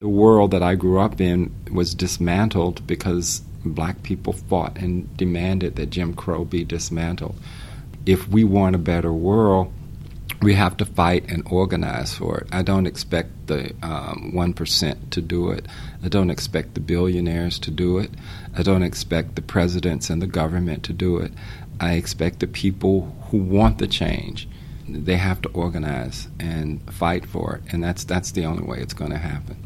The world that I grew up in was dismantled because black people fought and demanded that Jim Crow be dismantled. If we want a better world, we have to fight and organize for it. I don't expect the 1% to do it. I don't expect the billionaires to do it. I don't expect the presidents and the government to do it. I expect the people who want the change. They have to organize and fight for it, and that's the only way it's going to happen.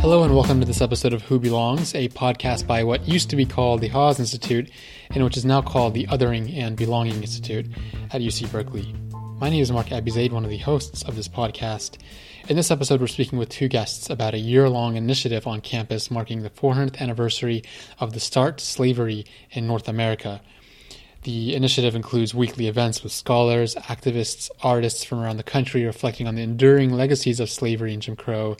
Hello and welcome to this episode of Who Belongs, a podcast by what used to be called the Haas Institute and which is now called the Othering and Belonging Institute at UC Berkeley. My name is Mark Abizade, one of the hosts of this podcast. In this episode, we're speaking with two guests about a year-long initiative on campus marking the 400th anniversary of the start slavery in North America. The initiative includes weekly events with scholars, activists, artists from around the country reflecting on the enduring legacies of slavery and Jim Crow,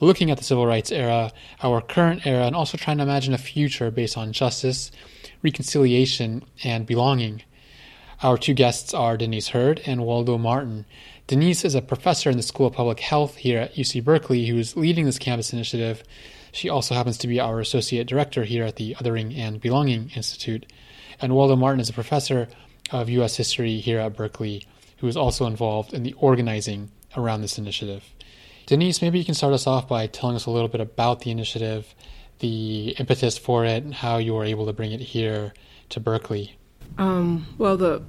looking at the civil rights era, our current era, and also trying to imagine a future based on justice, reconciliation, and belonging. Our two guests are Denise Herd and Waldo Martin. Denise is a professor in the School of Public Health here at UC Berkeley who is leading this campus initiative. She also happens to be our associate director here at the Othering and Belonging Institute. And Waldo Martin is a professor of U.S. history here at Berkeley who is also involved in the organizing around this initiative. Denise, maybe you can start us off by telling us a little bit about the initiative, the impetus for it, and how you were able to bring it here to Berkeley. Well, the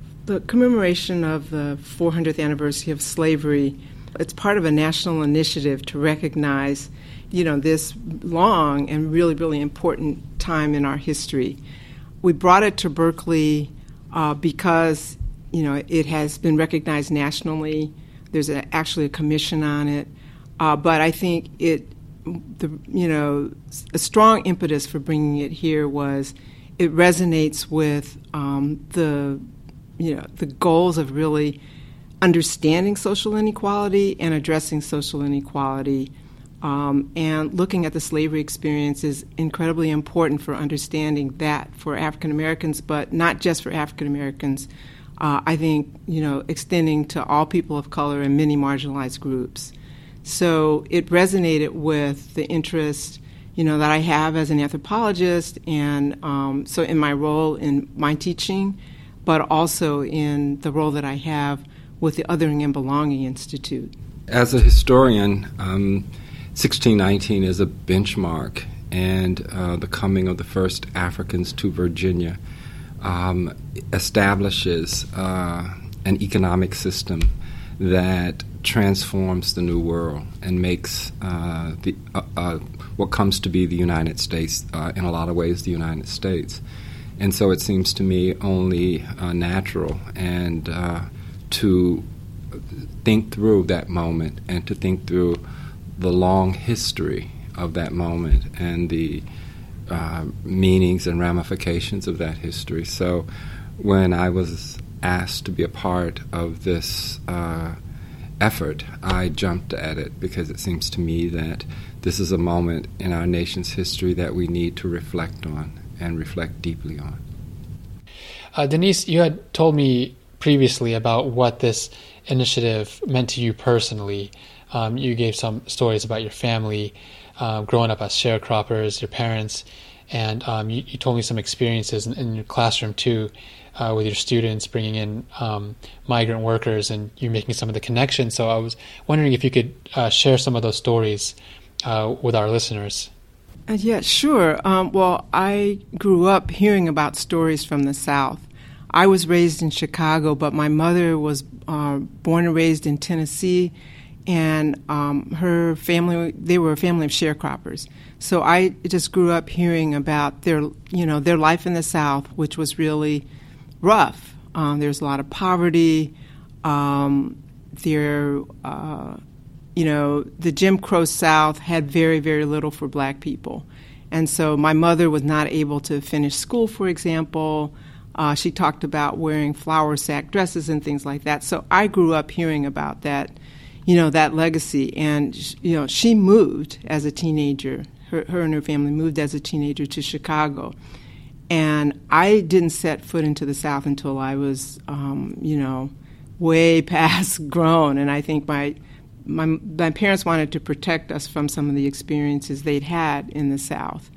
commemoration of the 400th anniversary of slavery, it's part of a national initiative to recognize, this long and really, really important time in our history. We brought it to Berkeley because, it has been recognized nationally. There's actually a commission on it. But I think a strong impetus for bringing it here was it resonates with the goals of really understanding social inequality and addressing social inequality. And looking at the slavery experience is incredibly important for understanding that for African Americans, but not just for African Americans. I think, extending to all people of color and many marginalized groups. So it resonated with the interest, that I have as an anthropologist, and so in my role in my teaching, but also in the role that I have with the Othering and Belonging Institute. As a historian, 1619 is a benchmark, and the coming of the first Africans to Virginia establishes an economic system that transforms the New World and makes what comes to be the United States, in a lot of ways, the United States. And so it seems to me only natural and to think through that moment and to think through the long history of that moment and the meanings and ramifications of that history. So when I was asked to be a part of this effort, I jumped at it because it seems to me that this is a moment in our nation's history that we need to reflect on and reflect deeply on. Denise, you had told me previously about what this initiative meant to you personally. You gave some stories about your family, growing up as sharecroppers, your parents, and you told me some experiences in your classroom too. With your students, bringing in migrant workers, and you making some of the connections. So I was wondering if you could share some of those stories with our listeners. Yeah, sure. Well, I grew up hearing about stories from the South. I was raised in Chicago, but my mother was born and raised in Tennessee, and her family, they were a family of sharecroppers. So I just grew up hearing about their life in the South, which was really rough. There's a lot of poverty, The Jim Crow South had very, very little for black people. And so my mother was not able to finish school, for example. She talked about wearing flour sack dresses and things like that. So I grew up hearing about that, that legacy. And, she moved as a teenager. Her and her family moved as a teenager to Chicago. And I didn't set foot into the South until I was, way past grown. And I think my parents wanted to protect us from some of the experiences they'd had in the South.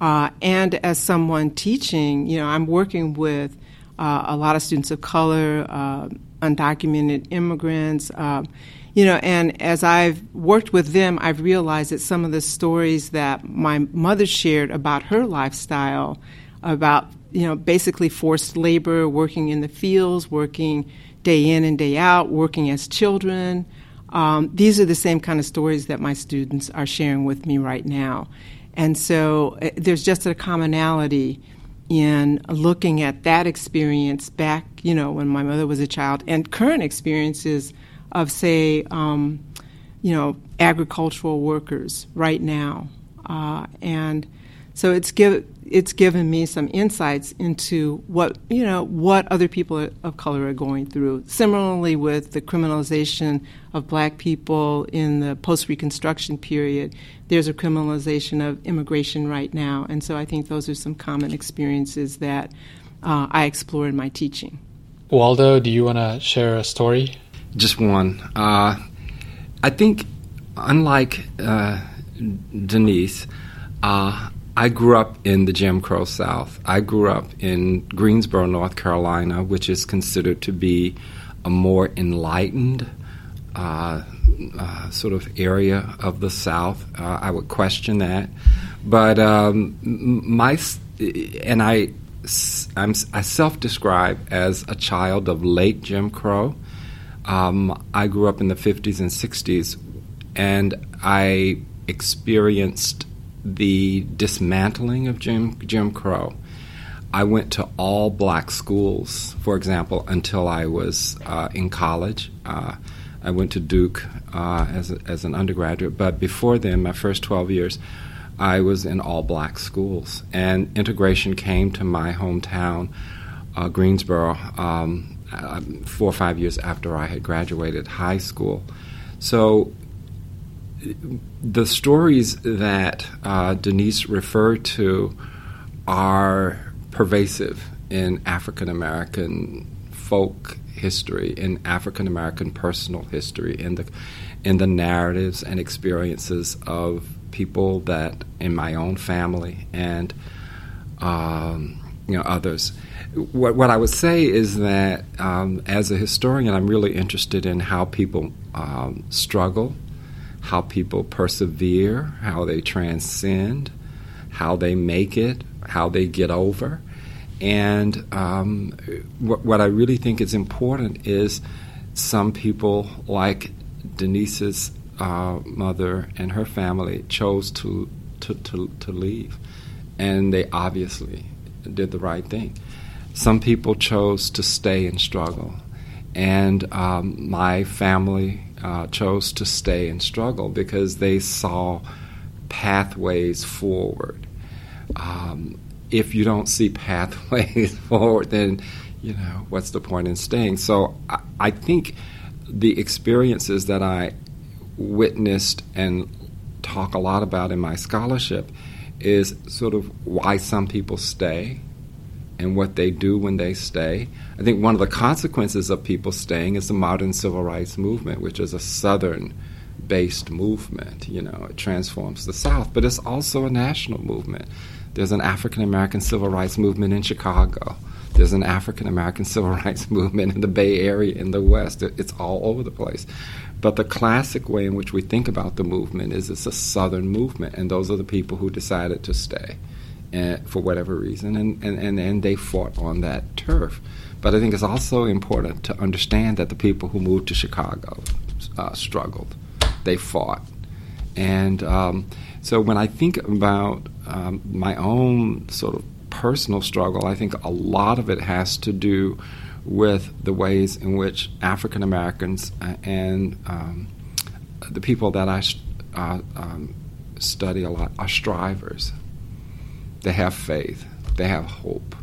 And as someone teaching, I'm working with a lot of students of color, undocumented immigrants, and as I've worked with them, I've realized that some of the stories that my mother shared about her lifestyle, about, basically forced labor, working in the fields, working day in and day out, working as children, these are the same kind of stories that my students are sharing with me right now. And so there's just a commonality in looking at that experience back, when my mother was a child, and current experiences of, say, agricultural workers right now. And so it's given me some insights into what other people of color are going through. Similarly with the criminalization of black people in the post-Reconstruction period, there's a criminalization of immigration right now. And so I think those are some common experiences that I explore in my teaching. Waldo, do you want to share a story? Just one. I think, unlike Denise, I grew up in the Jim Crow South. I grew up in Greensboro, North Carolina, which is considered to be a more enlightened sort of area of the South. I would question that. But I self-describe as a child of late Jim Crow. I grew up in the 50s and 60s, and I experienced the dismantling of Jim Crow. I went to all black schools, for example, until I was in college. I went to Duke as an undergraduate, but before then, my first 12 years, I was in all black schools. And integration came to my hometown, Greensboro, 4 or 5 years after I had graduated high school. So the stories that Denise referred to are pervasive in African American folk history, in African American personal history, in the narratives and experiences of people that in my own family and others. What I would say is that as a historian, I'm really interested in how people struggle, how people persevere, how they transcend, how they make it, how they get over. And what I really think is important is some people, like Denise's mother and her family, chose to leave, and they obviously did the right thing. Some people chose to stay and struggle, and my family chose to stay and struggle because they saw pathways forward. If you don't see pathways forward, then, what's the point in staying? So I think the experiences that I witnessed and talk a lot about in my scholarship is sort of why some people stay and what they do when they stay. I think one of the consequences of people staying is the modern civil rights movement, which is a Southern-based movement. It transforms the South, but it's also a national movement. There's an African American civil rights movement in Chicago. There's an African American civil rights movement in the Bay Area, in the West. It's all over the place. But the classic way in which we think about the movement is it's a Southern movement, and those are the people who decided to stay for whatever reason, and they fought on that turf. But I think it's also important to understand that the people who moved to Chicago struggled. They fought. And so when I think about my own sort of personal struggle, I think a lot of it has to do with the ways in which African Americans and the people that I study a lot are strivers. They have faith, they have hope,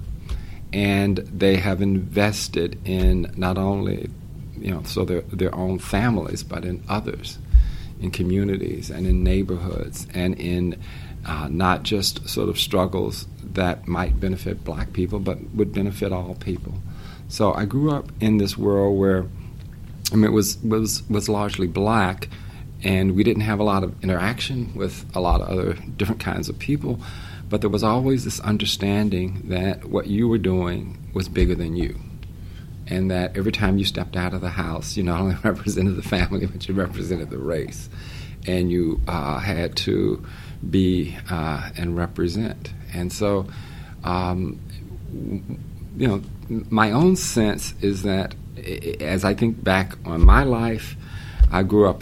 and they have invested in not only their own families, but in others, in communities and in neighborhoods, and in not just sort of struggles that might benefit black people, but would benefit all people. So I grew up in this world where, I mean, it was largely black, and we didn't have a lot of interaction with a lot of other different kinds of people, but there was always this understanding that what you were doing was bigger than you, and that every time you stepped out of the house, you not only represented the family, but you represented the race, and you had to be and represent. And so, my own sense is that as I think back on my life, I grew up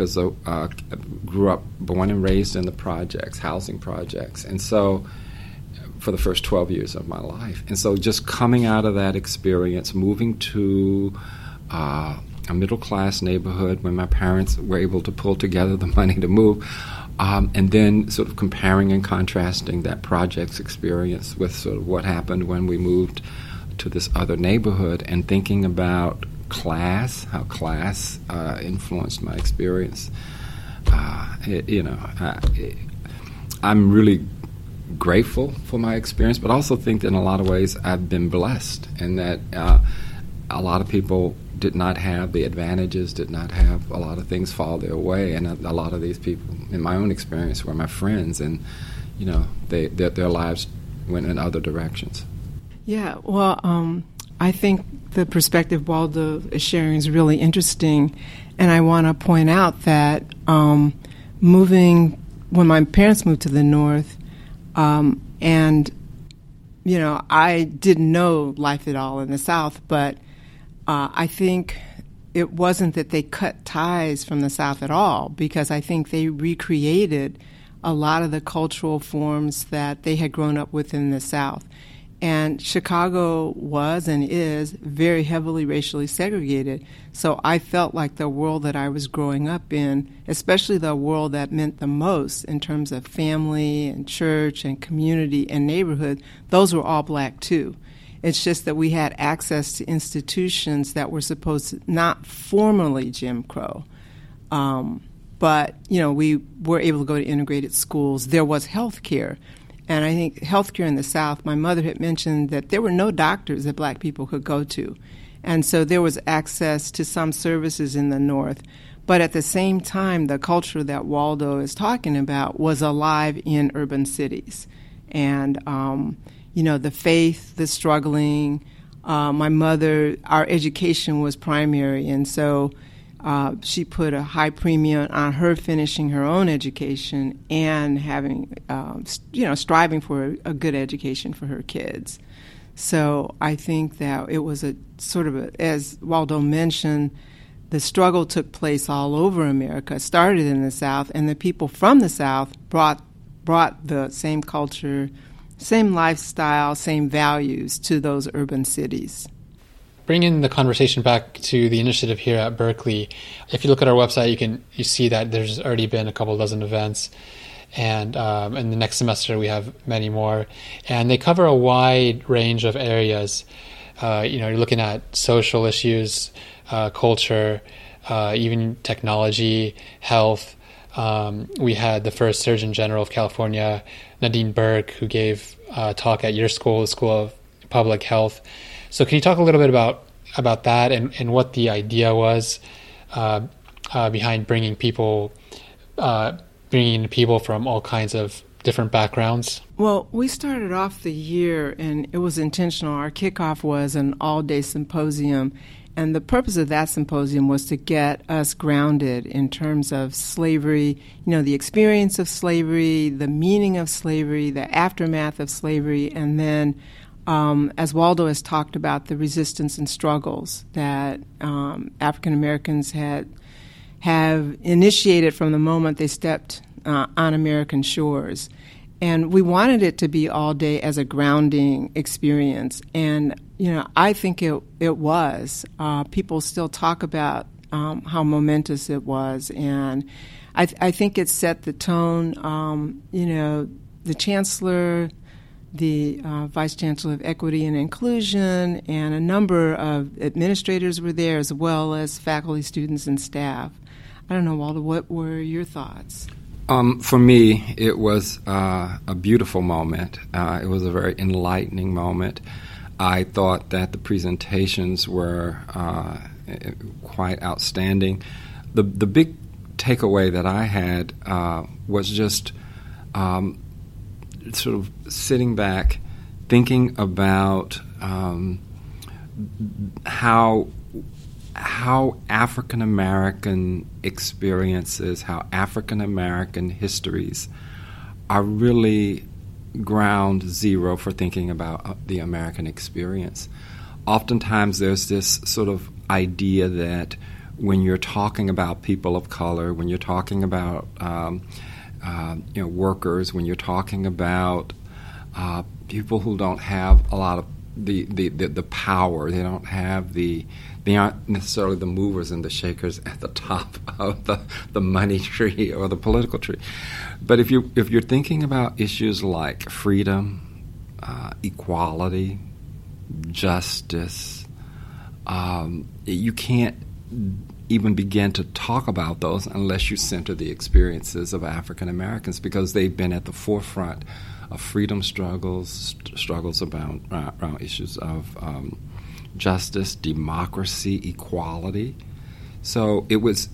born and raised in the projects, housing projects, and so for the first 12 years of my life. And so just coming out of that experience, moving to a middle-class neighborhood when my parents were able to pull together the money to move, and then sort of comparing and contrasting that project's experience with sort of what happened when we moved to this other neighborhood, and thinking about class, how class influenced my experience. I'm really grateful for my experience, but also think that in a lot of ways I've been blessed, and that a lot of people did not have the advantages, did not have a lot of things fall their way, and a lot of these people, in my own experience, were my friends, and their lives went in other directions. Yeah, well, I think the perspective Waldo is sharing is really interesting, and I want to point out that when my parents moved to the North, I didn't know life at all in the South, but I think it wasn't that they cut ties from the South at all, because I think they recreated a lot of the cultural forms that they had grown up with in the South. And Chicago was and is very heavily racially segregated. So I felt like the world that I was growing up in, especially the world that meant the most in terms of family and church and community and neighborhood, those were all black too. It's just that we had access to institutions that were supposed to not formally Jim Crow. But we were able to go to integrated schools. There was health care. And I think healthcare in the South, my mother had mentioned that there were no doctors that black people could go to. And so there was access to some services in the North. But at the same time, the culture that Waldo is talking about was alive in urban cities. And, the faith, the struggling. My mother, our education was primary. And so she put a high premium on her finishing her own education and having, striving for a good education for her kids. So I think that it was as Waldo mentioned, the struggle took place all over America. It started in the South, and the people from the South brought the same culture, same lifestyle, same values to those urban cities. Bringing the conversation back to the initiative here at Berkeley, if you look at our website, you see that there's already been a couple dozen events, and in the next semester we have many more, and they cover a wide range of areas. You're looking at social issues, culture, even technology, health. We had the first Surgeon General of California, Nadine Burke, who gave a talk at your school, the School of Public Health. So can you talk a little bit about that and what the idea was behind bringing people from all kinds of different backgrounds? Well, we started off the year, and it was intentional. Our kickoff was an all-day symposium, and the purpose of that symposium was to get us grounded in terms of slavery, the experience of slavery, the meaning of slavery, the aftermath of slavery, and then as Waldo has talked about, the resistance and struggles that African Americans have initiated from the moment they stepped on American shores. And we wanted it to be all day as a grounding experience. And You know, I think it was. People still talk about how momentous it was, and I think it set the tone. You know, the chancellor, the vice chancellor of equity and inclusion, and a number of administrators were there, as well as faculty, students, and staff. I don't know, Waldo, what were your thoughts? For me, it was a beautiful moment. It was a very enlightening moment. I thought that the presentations were quite outstanding. The big takeaway that I had was just sort of sitting back, thinking about how African American experiences, how African American histories are really ground zero for thinking about the American experience. Oftentimes there's this sort of idea that when you're talking about people of color, when you're talking about workers, when you're talking about people who don't have a lot of the power, they don't have they aren't necessarily the movers and the shakers at the top of the money tree or the political tree. But if you're thinking about issues like freedom, equality, justice, you can't even begin to talk about those unless you center the experiences of African Americans, because they've been at the forefront of freedom struggles, around issues of justice, democracy, equality. So it was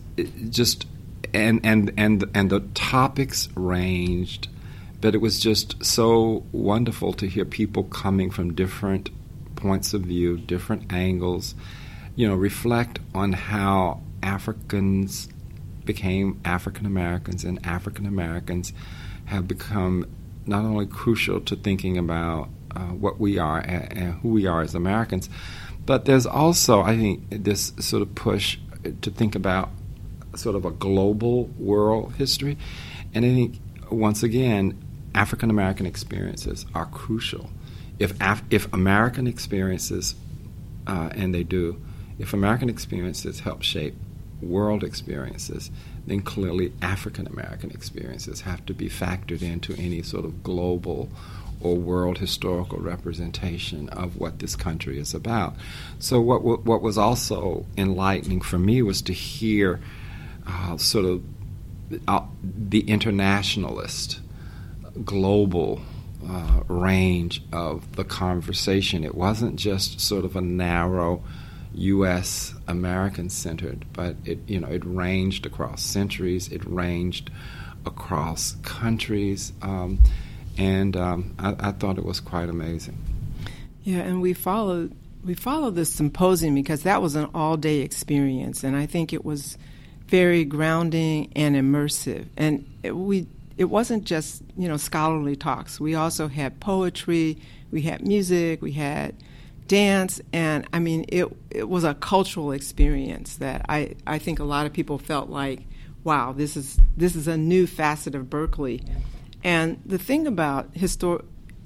just, and the topics ranged, but it was just so wonderful to hear people coming from different points of view, different angles, you know, reflect on how Africans became African Americans, and African Americans have become not only crucial to thinking about what we are and who we are as Americans, but there's also, I think, this sort of push to think about sort of a global world history. And I think, once again, African American experiences are crucial. If American experiences, and they do, if American experiences help shape world experiences, then clearly African American experiences have to be factored into any sort of global or world historical representation of what this country is about. So what was also enlightening for me was to hear sort of the internationalist, global range of the conversation. It wasn't just sort of a narrow U.S. American-centered, but it ranged across centuries. It ranged across countries. I thought it was quite amazing. Yeah, and we followed this symposium because that was an all-day experience, and I think it was very grounding and immersive. And it wasn't just, you know, scholarly talks. We also had poetry, we had music, we had dance, and I mean, it was a cultural experience that I think a lot of people felt like, wow, this is a new facet of Berkeley. And the thing about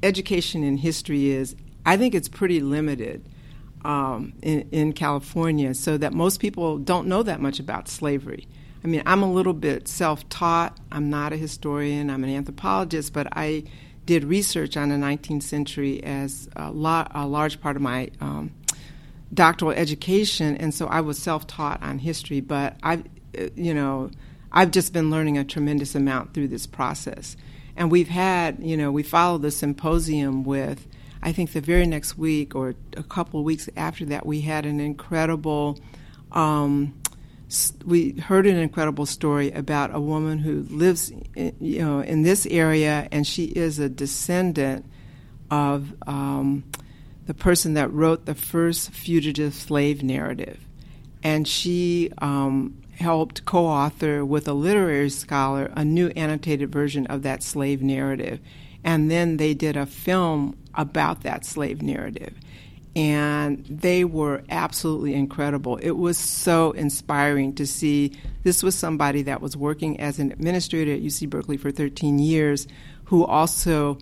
education in history is, I think it's pretty limited in California, so that most people don't know that much about slavery. I mean, I'm a little bit self-taught. I'm not a historian. I'm an anthropologist, but I did research on the 19th century as a large part of my doctoral education, and so I was self-taught on history. But I've just been learning a tremendous amount through this process. And we've had, you know, we followed the symposium with, I think the very next week or a couple of weeks after that, we had an incredible, we heard an incredible story about a woman who lives, you know, in this area, and she is a descendant of the person that wrote the first fugitive slave narrative. And she helped co-author with a literary scholar a new annotated version of that slave narrative. And then they did a film about that slave narrative. And they were absolutely incredible. It was so inspiring to see. This was somebody that was working as an administrator at UC Berkeley for 13 years who also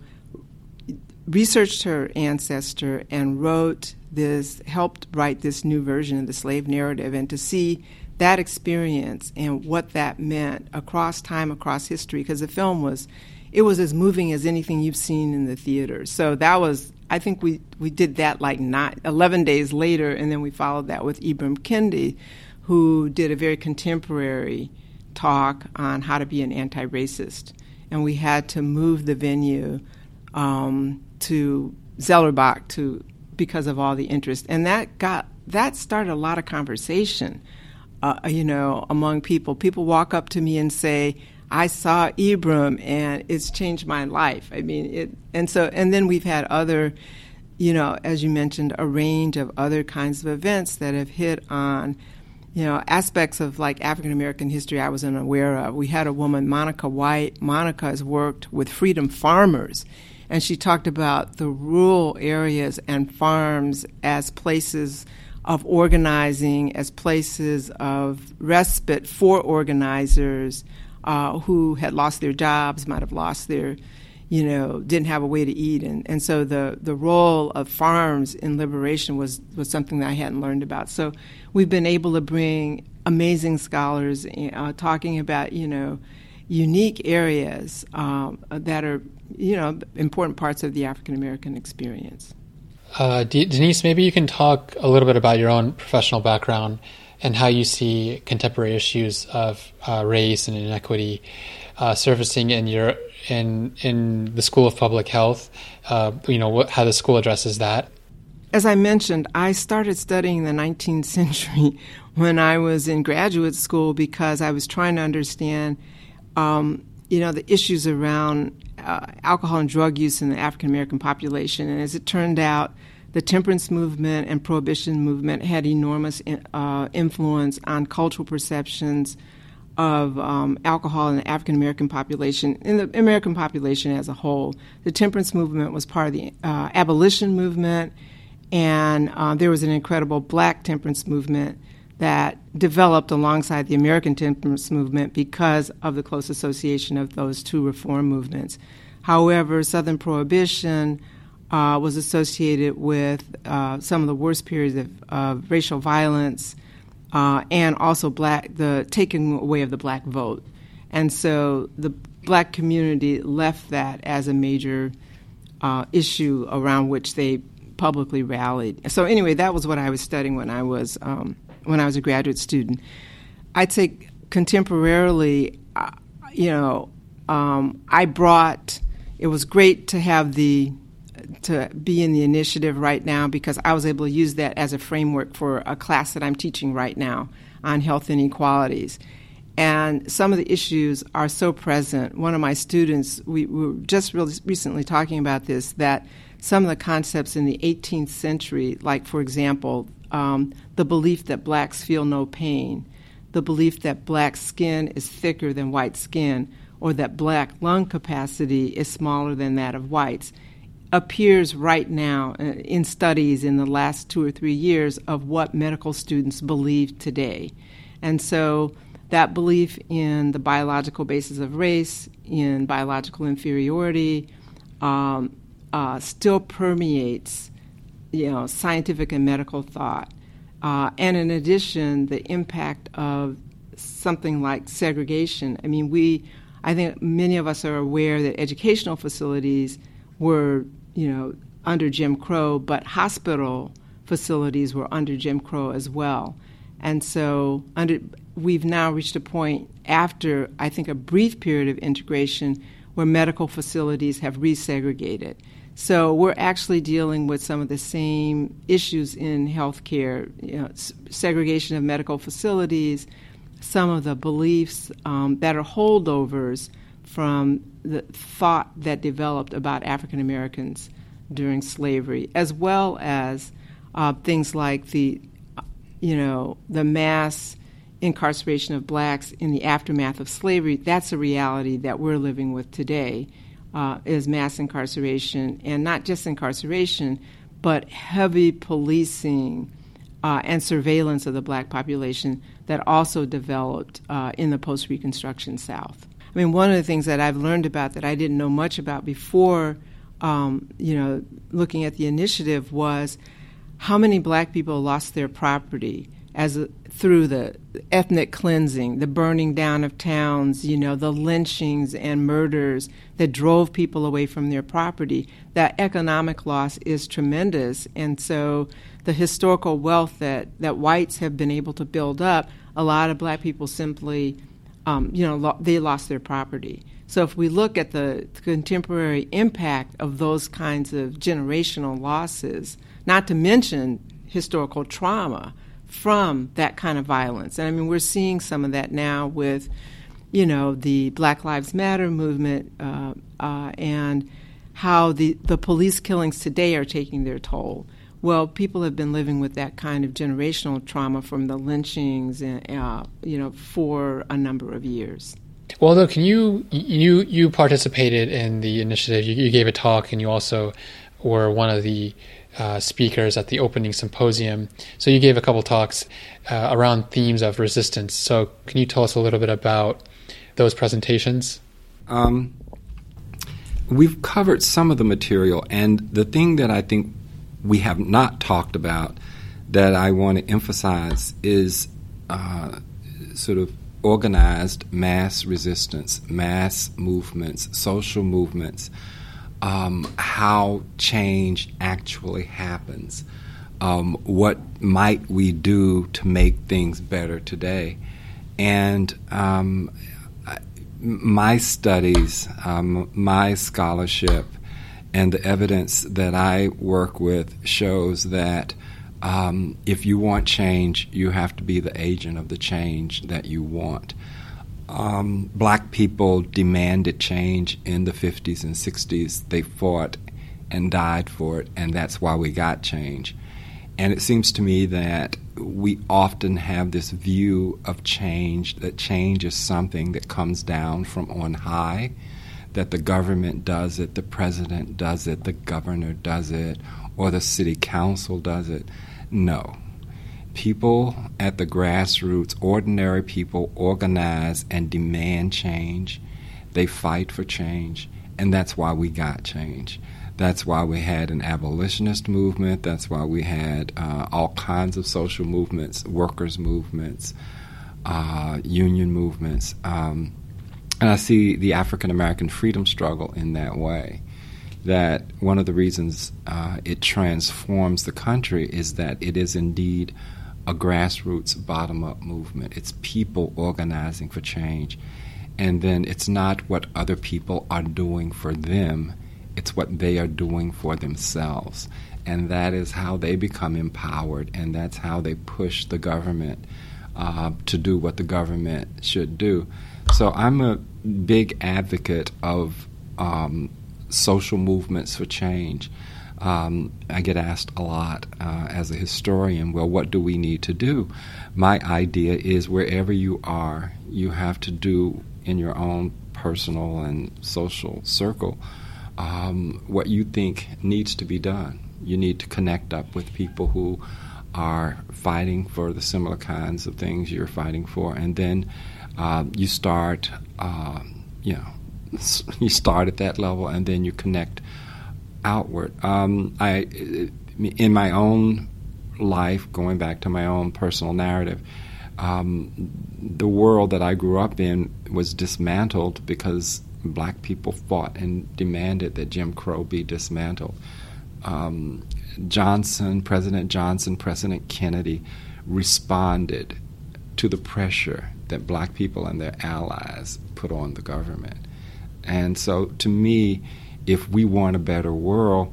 researched her ancestor and wrote this, helped write this new version of the slave narrative, and to see that experience and what that meant across time, across history, because the film was, it was as moving as anything you've seen in the theater. So that was, I think we did that like 11 days later, and then we followed that with Ibram Kendi, who did a very contemporary talk on how to be an anti-racist. And we had to move the venue to Zellerbach because of all the interest. And that started a lot of conversation, among people. People walk up to me and say, I saw Ibram and it's changed my life. I mean, and then we've had other, as you mentioned, a range of other kinds of events that have hit on, aspects of like African American history I was unaware of. We had a woman, Monica White. Monica has worked with Freedom Farmers, and she talked about the rural areas and farms as places of organizing, as places of respite for organizers who had lost their jobs, might have lost their, didn't have a way to eat. And so the role of farms in liberation was something that I hadn't learned about. So we've been able to bring amazing scholars talking about, unique areas that are, important parts of the African-American experience. Denise, maybe you can talk a little bit about your own professional background and how you see contemporary issues of race and inequity surfacing in the School of Public Health, how the school addresses that. As I mentioned, I started studying the 19th century when I was in graduate school because I was trying to understand the issues around alcohol and drug use in the African-American population. And as it turned out, the temperance movement and prohibition movement had enormous influence on cultural perceptions of alcohol in the African-American population, in the American population as a whole. The temperance movement was part of the abolition movement, and there was an incredible black temperance movement that developed alongside the American temperance movement because of the close association of those two reform movements. However, Southern Prohibition was associated with some of the worst periods of racial violence and also the taking away of the black vote. And so the black community left that as a major issue around which they publicly rallied. So anyway, that was what I was studying when I was a graduate student. I'd say contemporarily, it was great to be in the initiative right now because I was able to use that as a framework for a class that I'm teaching right now on health inequalities. And some of the issues are so present. One of my students, we were just really recently talking about this, that some of the concepts in the 18th century, like, for example, the belief that blacks feel no pain, the belief that black skin is thicker than white skin, or that black lung capacity is smaller than that of whites, appears right now in studies in the last 2 or 3 years of what medical students believe today. And so that belief in the biological basis of race, in biological inferiority, still permeates scientific and medical thought. And in addition, the impact of something like segregation. I mean, I think many of us are aware that educational facilities were, under Jim Crow, but hospital facilities were under Jim Crow as well. And so we've now reached a point after, I think, a brief period of integration where medical facilities have resegregated. So we're actually dealing with some of the same issues in healthcare, segregation of medical facilities, some of the beliefs that are holdovers from the thought that developed about African Americans during slavery, as well as things like the mass incarceration of blacks in the aftermath of slavery. That's a reality that we're living with today. Is mass incarceration, and not just incarceration, but heavy policing and surveillance of the black population that also developed in the post-Reconstruction South. I mean, one of the things that I've learned about that I didn't know much about before, looking at the initiative was how many black people lost their property through the ethnic cleansing, the burning down of towns, the lynchings and murders that drove people away from their property. That economic loss is tremendous. And so the historical wealth that whites have been able to build up, a lot of black people simply, they lost their property. So if we look at the contemporary impact of those kinds of generational losses, not to mention historical trauma from that kind of violence. And I mean, we're seeing some of that now with, the Black Lives Matter movement and how the police killings today are taking their toll. Well, people have been living with that kind of generational trauma from the lynchings, and, for a number of years. Waldo, can you participated in the initiative. You gave a talk, and you also were one of the speakers at the opening symposium. So you gave a couple talks around themes of resistance. So can you tell us a little bit about those presentations? We've covered some of the material, and the thing that I think we have not talked about that I want to emphasize is sort of organized mass resistance, mass movements, social movements. How change actually happens. What might we do to make things better today? And my studies, my scholarship, and the evidence that I work with shows that if you want change, you have to be the agent of the change that you want. Black people demanded change in the 50s and 60s. They fought and died for it, and that's why we got change. And it seems to me that we often have this view of change, that change is something that comes down from on high, that the government does it, the president does it, the governor does it, or the city council does it. No. People at the grassroots, ordinary people, organize and demand change. They fight for change, and that's why we got change. That's why we had an abolitionist movement. That's why we had all kinds of social movements, workers' movements, union movements. And I see the African American freedom struggle in that way. That one of the reasons it transforms the country is that it is indeed a grassroots bottom-up movement. It's people organizing for change. And then it's not what other people are doing for them. It's what they are doing for themselves. And that is how they become empowered, and that's how they push the government to do what the government should do. So I'm a big advocate of social movements for change. I get asked a lot as a historian, well, what do we need to do? My idea is wherever you are, you have to do in your own personal and social circle what you think needs to be done. You need to connect up with people who are fighting for the similar kinds of things you're fighting for, and then you start, you start at that level, and then you connect outward. In my own life, going back to my own personal narrative, the world that I grew up in was dismantled because black people fought and demanded that Jim Crow be dismantled. President Johnson, President Kennedy responded to the pressure that black people and their allies put on the government. And so to me, if we want a better world,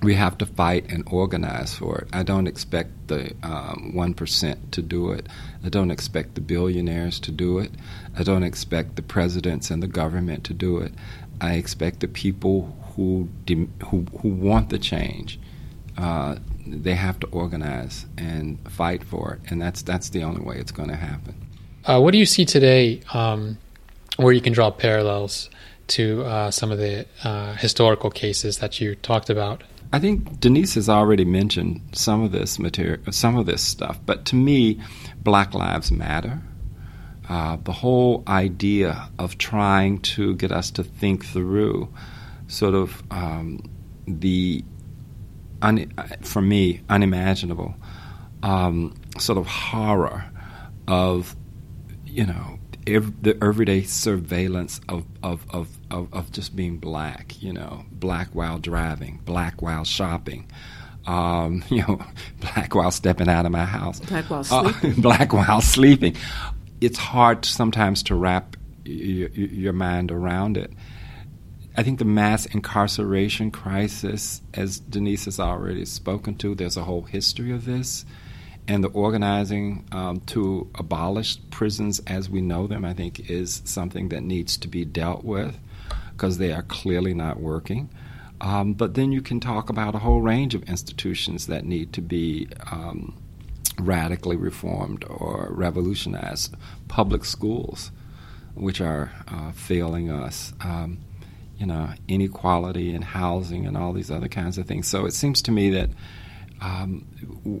we have to fight and organize for it. I don't expect the 1% to do it. I don't expect the billionaires to do it. I don't expect the presidents and the government to do it. I expect the people who want the change. They have to organize and fight for it, and that's the only way it's going to happen. What do you see today where you can draw parallels to some of the historical cases that you talked about? I think Denise has already mentioned some of this material, some of this stuff. But to me, Black Lives Matter, the whole idea of trying to get us to think through sort of the for me, unimaginable sort of horror of, the everyday surveillance of just being black, black while driving, black while shopping, black while stepping out of my house, black while sleeping. It's hard sometimes to wrap your mind around it. I think the mass incarceration crisis, as Denise has already spoken to, there's a whole history of this. And the organizing to abolish prisons as we know them, I think, is something that needs to be dealt with because they are clearly not working. But then you can talk about a whole range of institutions that need to be radically reformed or revolutionized. Public schools, which are failing us, inequality in housing and all these other kinds of things. So it seems to me that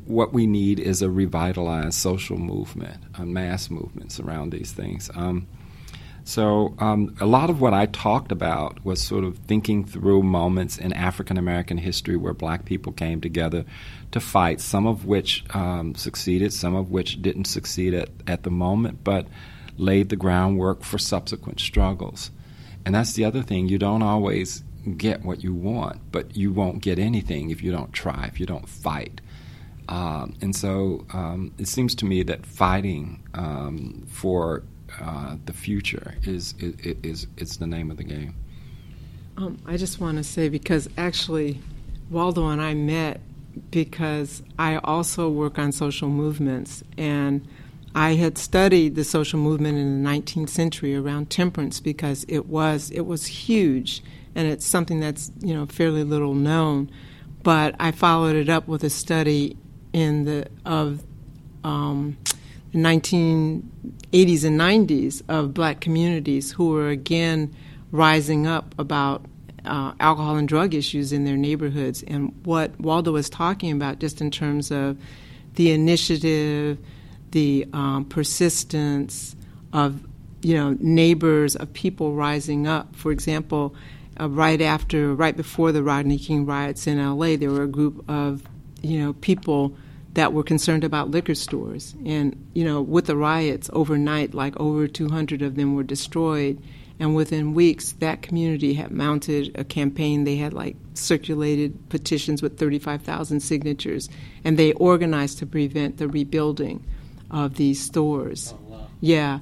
what we need is a revitalized social movement, mass movements around these things. So a lot of what I talked about was sort of thinking through moments in African American history where black people came together to fight, some of which succeeded, some of which didn't succeed at the moment, but laid the groundwork for subsequent struggles. And that's the other thing. You don't always get what you want, but you won't get anything if you don't try, if you don't fight. And so it seems to me that fighting for the future is the name of the game. I just want to say, because actually Waldo and I met because I also work on social movements, and I had studied the social movement in the 19th century around temperance because it was huge. And it's something that's, fairly little known. But I followed it up with a study of the 1980s and 90s of black communities who were, again, rising up about alcohol and drug issues in their neighborhoods. And what Waldo was talking about just in terms of the initiative, the persistence of, neighbors, of people rising up. For example, right before the Rodney King riots in L.A., there were a group of, people that were concerned about liquor stores. And, with the riots overnight, like over 200 of them were destroyed. And within weeks, that community had mounted a campaign. They had, circulated petitions with 35,000 signatures. And they organized to prevent the rebuilding of these stores. Oh, wow. Yeah.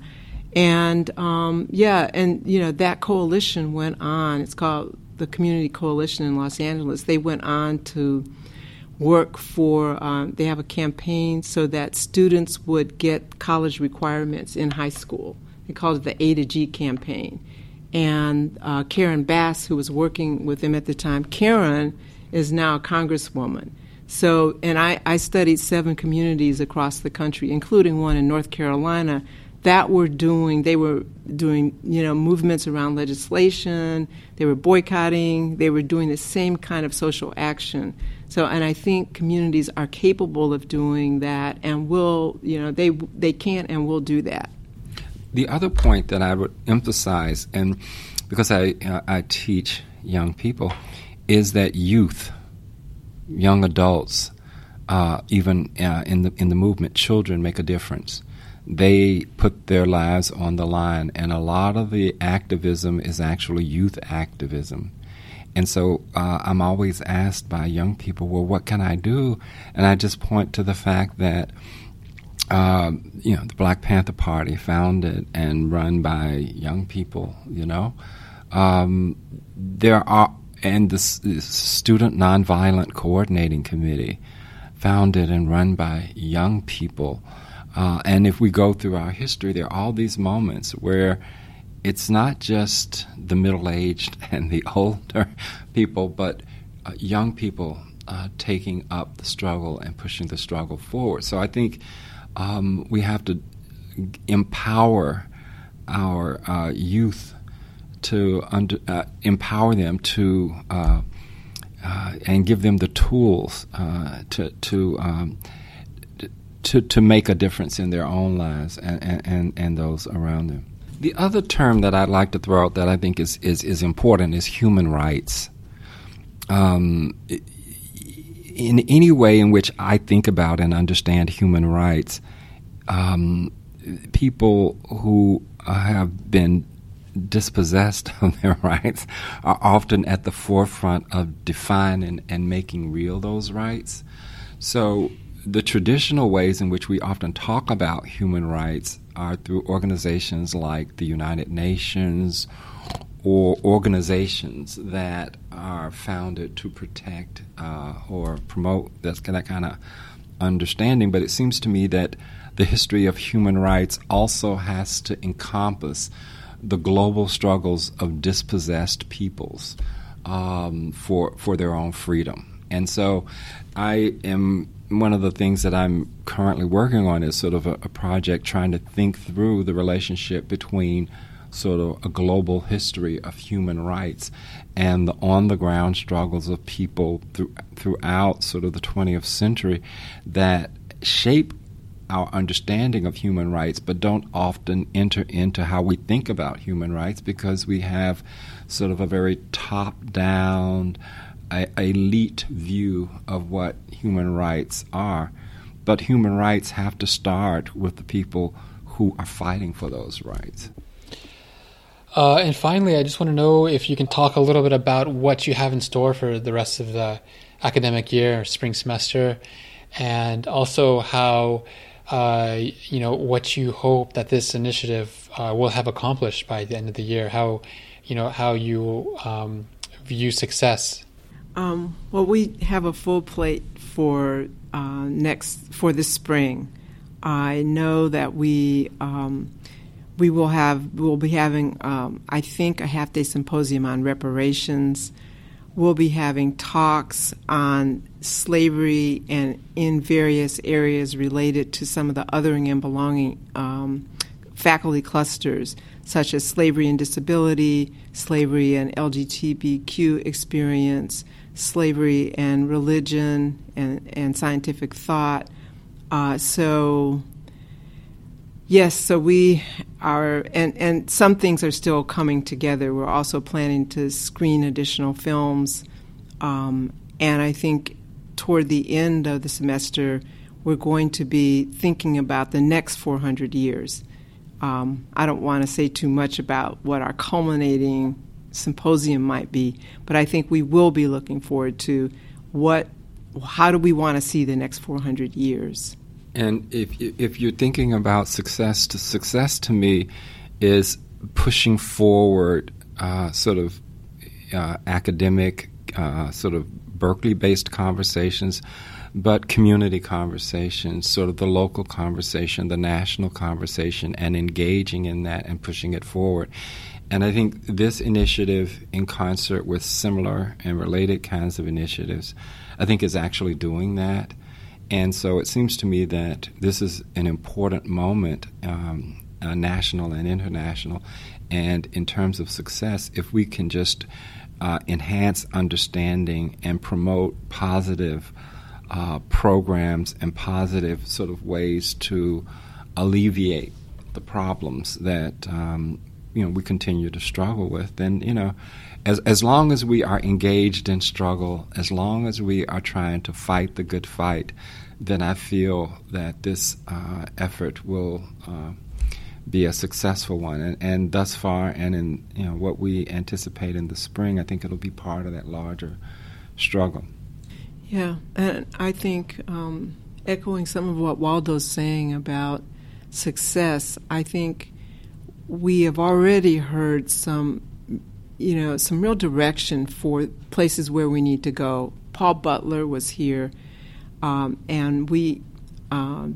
And, that coalition went on. It's called the Community Coalition in Los Angeles. They went on to work for, they have a campaign so that students would get college requirements in high school. They called it the A to G campaign. And Karen Bass, who was working with them at the time, Karen is now a congresswoman. So, and I studied 7 communities across the country, including one in North Carolina, they were doing, movements around legislation, they were boycotting, they were doing the same kind of social action. So, and I think communities are capable of doing that and will, they can and will do that. The other point that I would emphasize, and because I teach young people, is that youth, young adults, even in the movement, children make a difference. They put their lives on the line, and a lot of the activism is actually youth activism. And so I'm always asked by young people, well, what can I do? And I just point to the fact that, the Black Panther Party, founded and run by young people, and the Student Nonviolent Coordinating Committee, founded and run by young people. And if we go through our history, there are all these moments where it's not just the middle-aged and the older people, but young people taking up the struggle and pushing the struggle forward. So I think we have to empower our youth empower them to and give them the tools to make a difference in their own lives and those around them. The other term that I'd like to throw out that I think is important is human rights. in any way in which I think about and understand human rights, people who have been dispossessed of their rights are often at the forefront of defining and making real those rights. So the traditional ways in which we often talk about human rights are through organizations like the United Nations or organizations that are founded to protect or promote that kind of understanding. But it seems to me that the history of human rights also has to encompass the global struggles of dispossessed peoples for their own freedom. And so one of the things that I'm currently working on is sort of a project trying to think through the relationship between sort of a global history of human rights and the on-the-ground struggles of people throughout sort of the 20th century that shape our understanding of human rights but don't often enter into how we think about human rights, because we have sort of a very top-down, elite view of what human rights are. But human rights have to start with the people who are fighting for those rights. And finally, I just want to know if you can talk a little bit about what you have in store for the rest of the academic year, spring semester, and also how, what you hope that this initiative will have accomplished by the end of the year, how you view success. Well, we have a full plate for this spring. I know that we'll be having I think a half day symposium on reparations. We'll be having talks on slavery and in various areas related to some of the Othering and Belonging faculty clusters, such as slavery and disability, slavery and LGBTQ experience, slavery and religion, and scientific thought. So we are, and some things are still coming together. We're also planning to screen additional films, and I think toward the end of the semester, we're going to be thinking about the next 400 years. I don't want to say too much about what our culminating symposium might be, but I think we will be looking forward to how do we want to see the next 400 years. And if you're thinking about success to me is pushing forward academic sort of Berkeley-based conversations, but community conversations, sort of the local conversation, the national conversation, and engaging in that and pushing it forward. And I think this initiative, in concert with similar and related kinds of initiatives, I think is actually doing that. And so it seems to me that this is an important moment, national and international, and in terms of success, if we can just enhance understanding and promote positive programs and positive sort of ways to alleviate the problems that we continue to struggle with, then as long as we are engaged in struggle, as long as we are trying to fight the good fight, then I feel that this effort will be a successful one. And thus far, and in what we anticipate in the spring, I think it'll be part of that larger struggle. Yeah, and I think echoing some of what Waldo's saying about success, I think we have already heard some real direction for places where we need to go. Paul Butler was here, and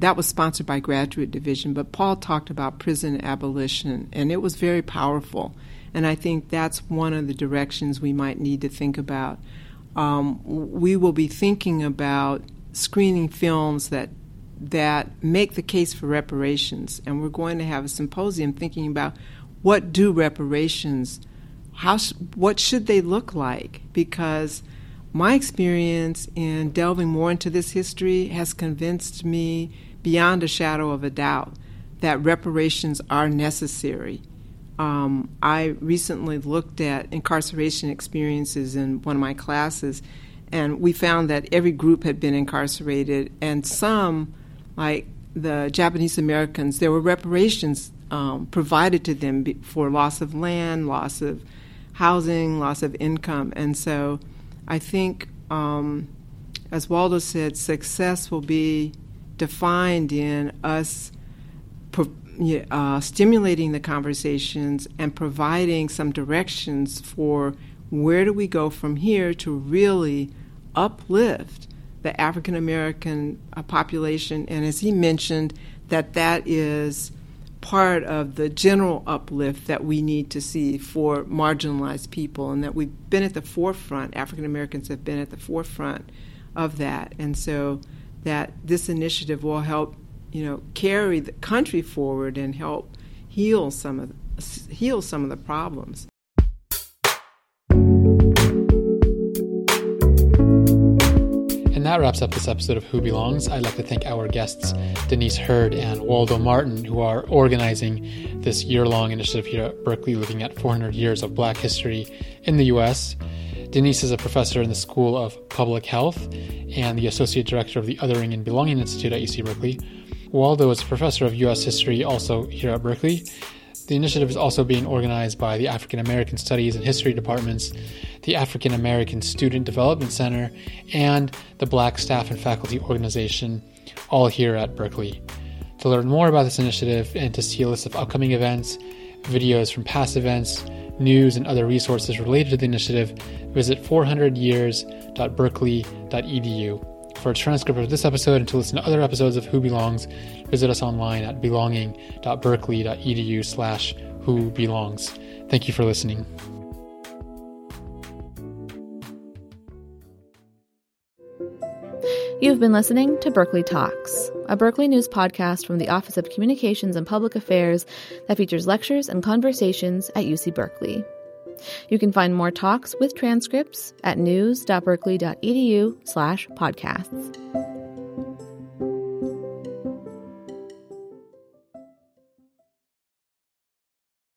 that was sponsored by Graduate Division, but Paul talked about prison abolition, and it was very powerful. And I think that's one of the directions we might need to think about. We will be thinking about screening films that make the case for reparations, and we're going to have a symposium thinking about what do reparations what should they look like? Because my experience in delving more into this history has convinced me beyond a shadow of a doubt that reparations are necessary. I recently looked at incarceration experiences in one of my classes, And we found that every group had been incarcerated, and some, like the Japanese Americans, there were reparations provided to them for loss of land, loss of housing, loss of income. And so I think, as Waldo said, success will be defined in us stimulating the conversations and providing some directions for where do we go from here to really uplift the African American population. And as he mentioned, that is part of the general uplift that we need to see for marginalized people, and that we've been at the forefront, African Americans have been at the forefront of that. And so that this initiative will help carry the country forward and help heal some of the problems. And that wraps up this episode of Who Belongs. I'd like to thank our guests, Denise Herd and Waldo Martin, who are organizing this year-long initiative here at Berkeley looking at 400 years of Black history in the U.S. Denise is a professor in the School of Public Health and the associate director of the Othering and Belonging Institute at UC Berkeley. Waldo is a professor of U.S. history also here at Berkeley. The initiative is also being organized by the African American Studies and History Departments, the African American Student Development Center, and the Black Staff and Faculty Organization, all here at Berkeley. To learn more about this initiative and to see a list of upcoming events, videos from past events, news, and other resources related to the initiative, visit 400years.berkeley.edu. For a transcript of this episode and to listen to other episodes of Who Belongs, visit us online at belonging.berkeley.edu/whobelongs. Thank you for listening. You've been listening to Berkeley Talks, a Berkeley News podcast from the Office of Communications and Public Affairs that features lectures and conversations at UC Berkeley. You can find more talks with transcripts at news.berkeley.edu/podcasts.